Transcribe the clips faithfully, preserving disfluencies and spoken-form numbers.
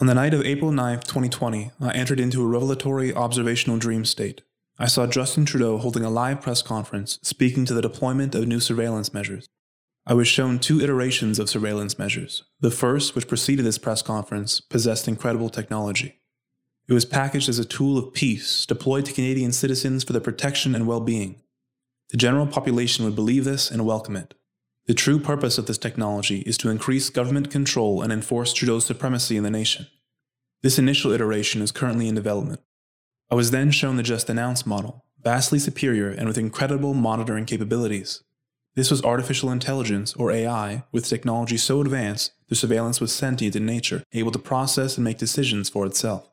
On the night of April ninth, twenty twenty, I entered into a revelatory observational dream state. I saw Justin Trudeau holding a live press conference speaking to the deployment of new surveillance measures. I was shown two iterations of surveillance measures. The first, which preceded this press conference, possessed incredible technology. It was packaged as a tool of peace deployed to Canadian citizens for their protection and well-being. The general population would believe this and welcome it. The true purpose of this technology is to increase government control and enforce Trudeau's supremacy in the nation. This initial iteration is currently in development. I was then shown the just-announced model, vastly superior and with incredible monitoring capabilities. This was artificial intelligence, or A I, with technology so advanced the surveillance was sentient in nature, able to process and make decisions for itself.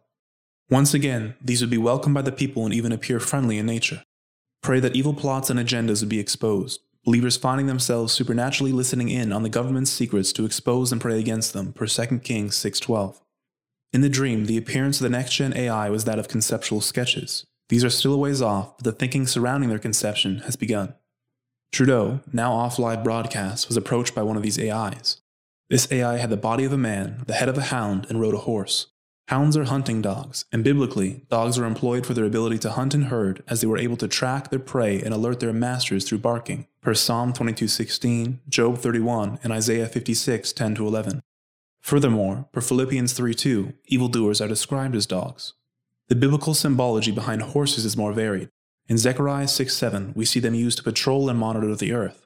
Once again, these would be welcomed by the people and even appear friendly in nature. Pray that evil plots and agendas would be exposed. Believers finding themselves supernaturally listening in on the government's secrets to expose and pray against them, per Second Kings six twelve. In the dream, the appearance of the next-gen A I was that of conceptual sketches. These are still a ways off, but the thinking surrounding their conception has begun. Trudeau, now off live broadcast, was approached by one of these A Is. This A I had the body of a man, the head of a hound, and rode a horse. Hounds are hunting dogs, and biblically, dogs are employed for their ability to hunt and herd, as they were able to track their prey and alert their masters through barking, per Psalm twenty-two sixteen, Job thirty-one, and Isaiah fifty-six ten to eleven. Furthermore, per Philippians three two, evildoers are described as dogs. The biblical symbology behind horses is more varied. In Zechariah six seven, we see them used to patrol and monitor the earth.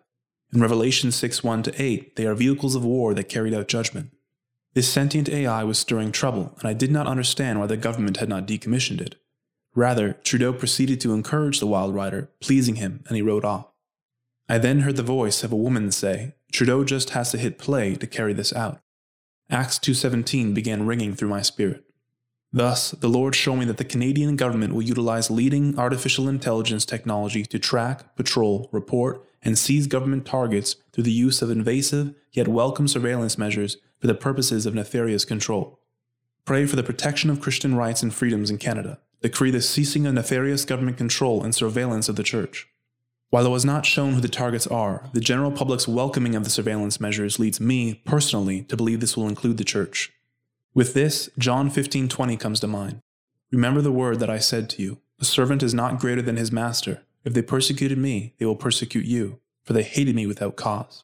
In Revelation six one to eight, they are vehicles of war that carried out judgment. This sentient A I was stirring trouble, and I did not understand why the government had not decommissioned it. Rather, Trudeau proceeded to encourage the wild rider, pleasing him, and he rode off. I then heard the voice of a woman say, "Trudeau just has to hit play to carry this out." Acts two seventeen began ringing through my spirit. Thus, the Lord showed me that the Canadian government will utilize leading artificial intelligence technology to track, patrol, report, and seize government targets through the use of invasive, yet welcome surveillance measures for the purposes of nefarious control. Pray for the protection of Christian rights and freedoms in Canada. Decree the ceasing of nefarious government control and surveillance of the Church. While it was not shown who the targets are, the general public's welcoming of the surveillance measures leads me, personally, to believe this will include the Church. With this, John fifteen twenty comes to mind. "Remember the word that I said to you, a servant is not greater than his master. If they persecuted me, they will persecute you, for they hated me without cause."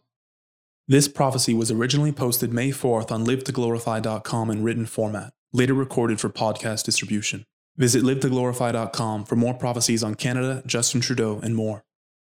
This prophecy was originally posted May fourth on Live To Glorify dot com in written format, later recorded for podcast distribution. Visit Live To Glorify dot com for more prophecies on Canada, Justin Trudeau, and more.